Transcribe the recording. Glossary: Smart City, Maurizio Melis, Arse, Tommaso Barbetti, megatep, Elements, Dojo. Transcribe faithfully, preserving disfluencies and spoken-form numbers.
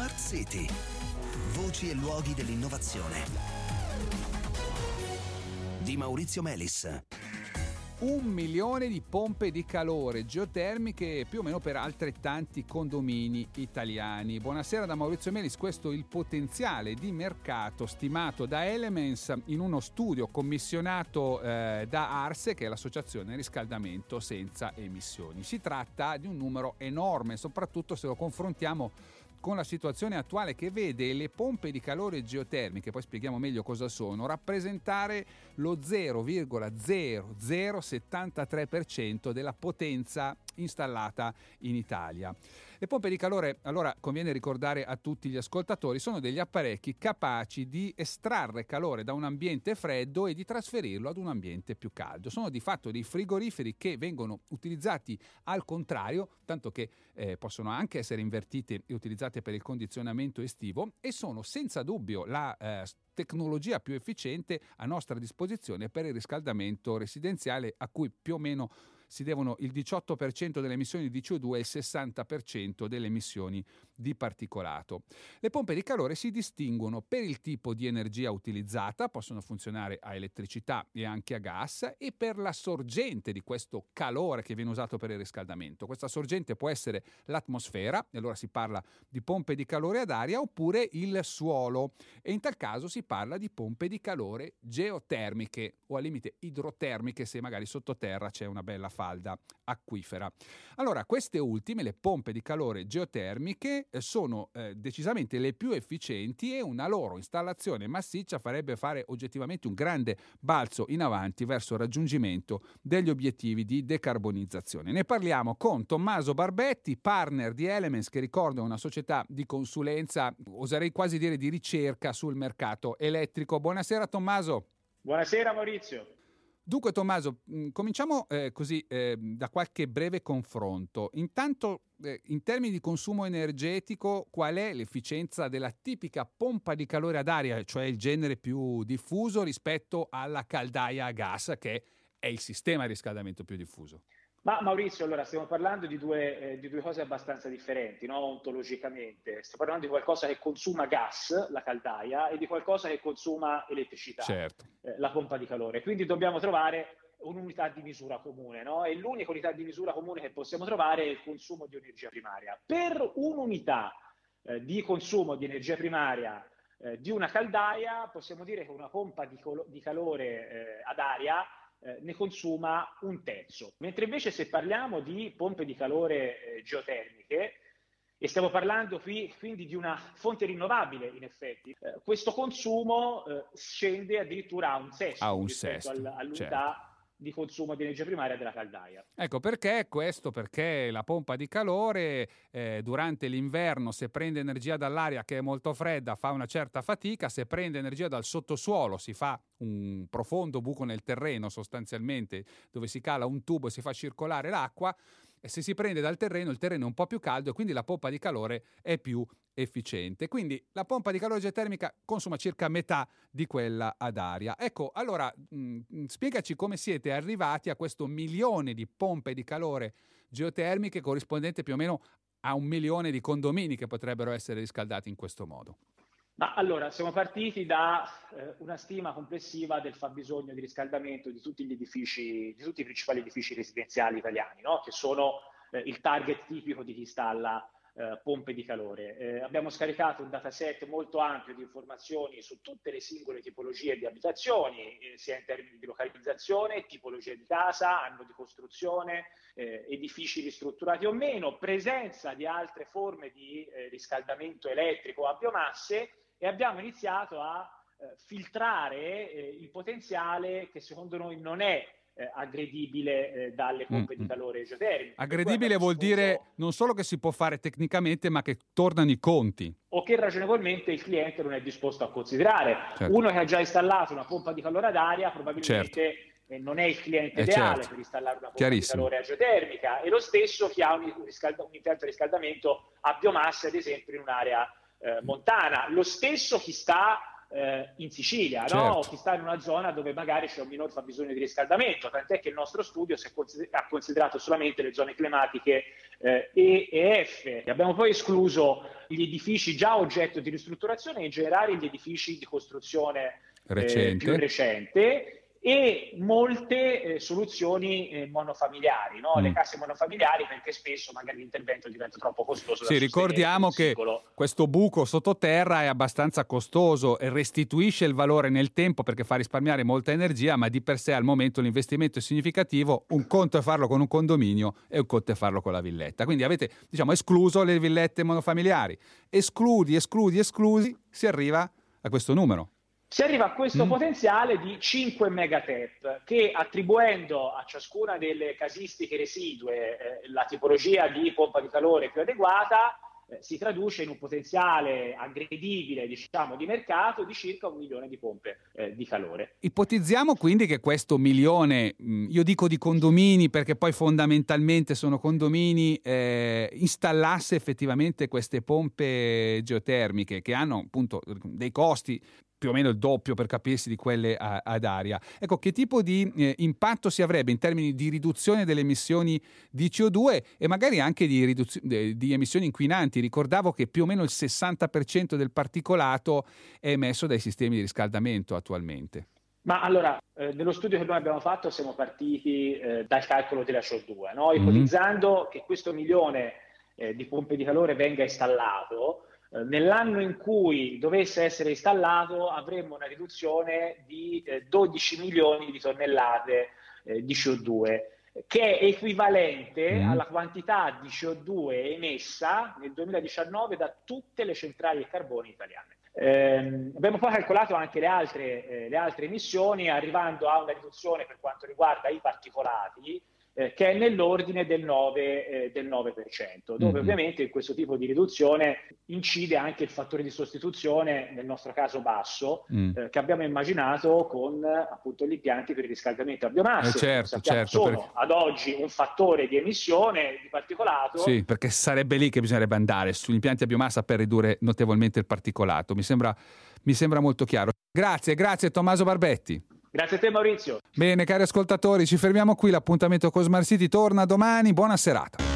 Smart City. Voci e luoghi dell'innovazione. Di Maurizio Melis. Un milione di pompe di calore geotermiche più o meno per altrettanti condomini italiani. Buonasera da Maurizio Melis, questo è il potenziale di mercato stimato da Elements in uno studio commissionato eh, da Arse, che è l'associazione Riscaldamento Senza Emissioni. Si tratta di un numero enorme, soprattutto se lo confrontiamo con la situazione attuale, che vede le pompe di calore geotermiche, poi spieghiamo meglio cosa sono, rappresentare lo zero virgola zero zero settantatré per cento della potenza installata in Italia. Le pompe di calore, allora, conviene ricordare a tutti gli ascoltatori, sono degli apparecchi capaci di estrarre calore da un ambiente freddo e di trasferirlo ad un ambiente più caldo. Sono di fatto dei frigoriferi che vengono utilizzati al contrario, tanto che eh, possono anche essere invertite e utilizzate per il condizionamento estivo, e sono senza dubbio la eh, tecnologia più efficiente a nostra disposizione per il riscaldamento residenziale, a cui più o meno si devono il diciotto per cento delle emissioni di C O due e il sessanta per cento delle emissioni di particolato. Le pompe di calore si distinguono per il tipo di energia utilizzata, possono funzionare a elettricità e anche a gas, e per la sorgente di questo calore che viene usato per il riscaldamento. Questa sorgente può essere l'atmosfera, e allora si parla di pompe di calore ad aria, oppure il suolo, e in tal caso si parla di pompe di calore geotermiche o al limite idrotermiche, se magari sottoterra c'è una bella falda acquifera. Allora, queste ultime, le pompe di calore geotermiche, sono eh, decisamente le più efficienti, e una loro installazione massiccia farebbe fare oggettivamente un grande balzo in avanti verso il raggiungimento degli obiettivi di decarbonizzazione. Ne parliamo con Tommaso Barbetti, partner di Elements, che ricordo è una società di consulenza, oserei quasi dire di ricerca sul mercato elettrico. Buonasera Tommaso. Buonasera Maurizio. Dunque Tommaso, cominciamo eh, così eh, da qualche breve confronto. Intanto eh, in termini di consumo energetico, qual è l'efficienza della tipica pompa di calore ad aria, cioè il genere più diffuso, rispetto alla caldaia a gas, che è il sistema di riscaldamento più diffuso? Ma Maurizio, allora stiamo parlando di due, eh, di due cose abbastanza differenti, no? Ontologicamente. Stiamo parlando di qualcosa che consuma gas, la caldaia, e di qualcosa che consuma elettricità, certo, eh, la pompa di calore. Quindi dobbiamo trovare un'unità di misura comune, no? E l'unica unità di misura comune che possiamo trovare è il consumo di energia primaria. Per un'unità eh, di consumo di energia primaria eh, di una caldaia, possiamo dire che una pompa di, colo- di calore eh, ad aria Eh, ne consuma un terzo, mentre invece se parliamo di pompe di calore eh, geotermiche, e stiamo parlando qui quindi di una fonte rinnovabile in effetti, eh, questo consumo eh, scende addirittura a un sesto, a un rispetto sesto, al, all'unità, certo, di consumo di energia primaria della caldaia. Ecco perché questo, perché la pompa di calore eh, durante l'inverno, se prende energia dall'aria che è molto fredda, fa una certa fatica; se prende energia dal sottosuolo, si fa un profondo buco nel terreno sostanzialmente, dove si cala un tubo e si fa circolare l'acqua, e se si prende dal terreno, il terreno è un po' più caldo e quindi la pompa di calore è più efficiente. Quindi la pompa di calore geotermica consuma circa metà di quella ad aria. Ecco, allora mh, spiegaci come siete arrivati a questo milione di pompe di calore geotermiche, corrispondente più o meno a un milione di condomini che potrebbero essere riscaldati in questo modo. Ma allora, siamo partiti da eh, una stima complessiva del fabbisogno di riscaldamento di tutti gli edifici, di tutti i principali edifici residenziali italiani, no? Che sono eh, il target tipico di chi installa eh, pompe di calore. Eh, abbiamo scaricato un dataset molto ampio di informazioni su tutte le singole tipologie di abitazioni, eh, sia in termini di localizzazione, tipologia di casa, anno di costruzione, eh, edifici ristrutturati o meno, presenza di altre forme di eh, riscaldamento elettrico a biomasse, e abbiamo iniziato a eh, filtrare eh, il potenziale che secondo noi non è eh, aggredibile eh, dalle pompe mm. di calore geotermiche. Aggredibile vuol scuso... dire non solo che si può fare tecnicamente, ma che tornano i conti. O che ragionevolmente il cliente non è disposto a considerare. Certo. Uno che ha già installato una pompa di calore ad aria probabilmente, certo, eh, non è il cliente eh ideale, certo, per installare una pompa di calore geotermica. E lo stesso chi ha un, riscald- un impianto di riscaldamento a biomasse, ad esempio, in un'area Eh, montana. Lo stesso chi sta eh, in Sicilia, certo, no? O chi sta in una zona dove magari c'è un minor fabbisogno di riscaldamento, tant'è che il nostro studio si è consider- ha considerato solamente le zone climatiche eh, E e F. Abbiamo poi escluso gli edifici già oggetto di ristrutturazione e in generale gli edifici di costruzione recente. Eh, più recente, e molte eh, soluzioni eh, monofamiliari, no? Mm. Le case monofamiliari, perché spesso magari l'intervento diventa troppo costoso. Sì, ricordiamo che singolo. questo buco sottoterra è abbastanza costoso e restituisce il valore nel tempo perché fa risparmiare molta energia, ma di per sé al momento l'investimento è significativo. Un conto è farlo con un condominio e un conto è farlo con la villetta. Quindi avete, diciamo, escluso le villette monofamiliari. Escludi, escludi, esclusi, si arriva a questo numero. Si arriva a questo mm. potenziale di cinque megatep che, attribuendo a ciascuna delle casistiche residue eh, la tipologia di pompa di calore più adeguata, eh, si traduce in un potenziale aggredibile, diciamo, di mercato di circa un milione di pompe eh, di calore. Ipotizziamo quindi che questo milione, io dico di condomini perché poi fondamentalmente sono condomini, eh, installasse effettivamente queste pompe geotermiche che hanno appunto dei costi più o meno il doppio, per capirsi, di quelle a, ad aria. Ecco, che tipo di eh, impatto si avrebbe in termini di riduzione delle emissioni di C O due e magari anche di, riduzio- di emissioni inquinanti? Ricordavo che più o meno il sessanta per cento del particolato è emesso dai sistemi di riscaldamento attualmente. Ma allora, eh, nello studio che noi abbiamo fatto siamo partiti eh, dal calcolo della C O due, no? Ipotizzando mm-hmm. che questo milione eh, di pompe di calore venga installato, nell'anno in cui dovesse essere installato avremmo una riduzione di dodici milioni di tonnellate di C O due, che è equivalente alla quantità di C O due emessa nel duemiladiciannove da tutte le centrali a carbone italiane. Eh, abbiamo poi calcolato anche le altre, eh, le altre emissioni, arrivando a una riduzione per quanto riguarda i particolati eh, che è nell'ordine del nove per cento, dove mm-hmm. ovviamente in questo tipo di riduzione incide anche il fattore di sostituzione, nel nostro caso basso, mm. eh, che abbiamo immaginato con appunto gli impianti per il riscaldamento a biomassa. Eh certo, sappiamo, certo, sono perché... ad oggi un fattore di emissione di particolato. Sì, perché sarebbe lì che bisognerebbe andare, sugli impianti a biomassa, per ridurre notevolmente il particolato. Mi sembra, mi sembra molto chiaro. Grazie, grazie Tommaso Barbetti. Grazie a te, Maurizio. Bene, cari ascoltatori, ci fermiamo qui. L'appuntamento con Smart City torna domani. Buona serata.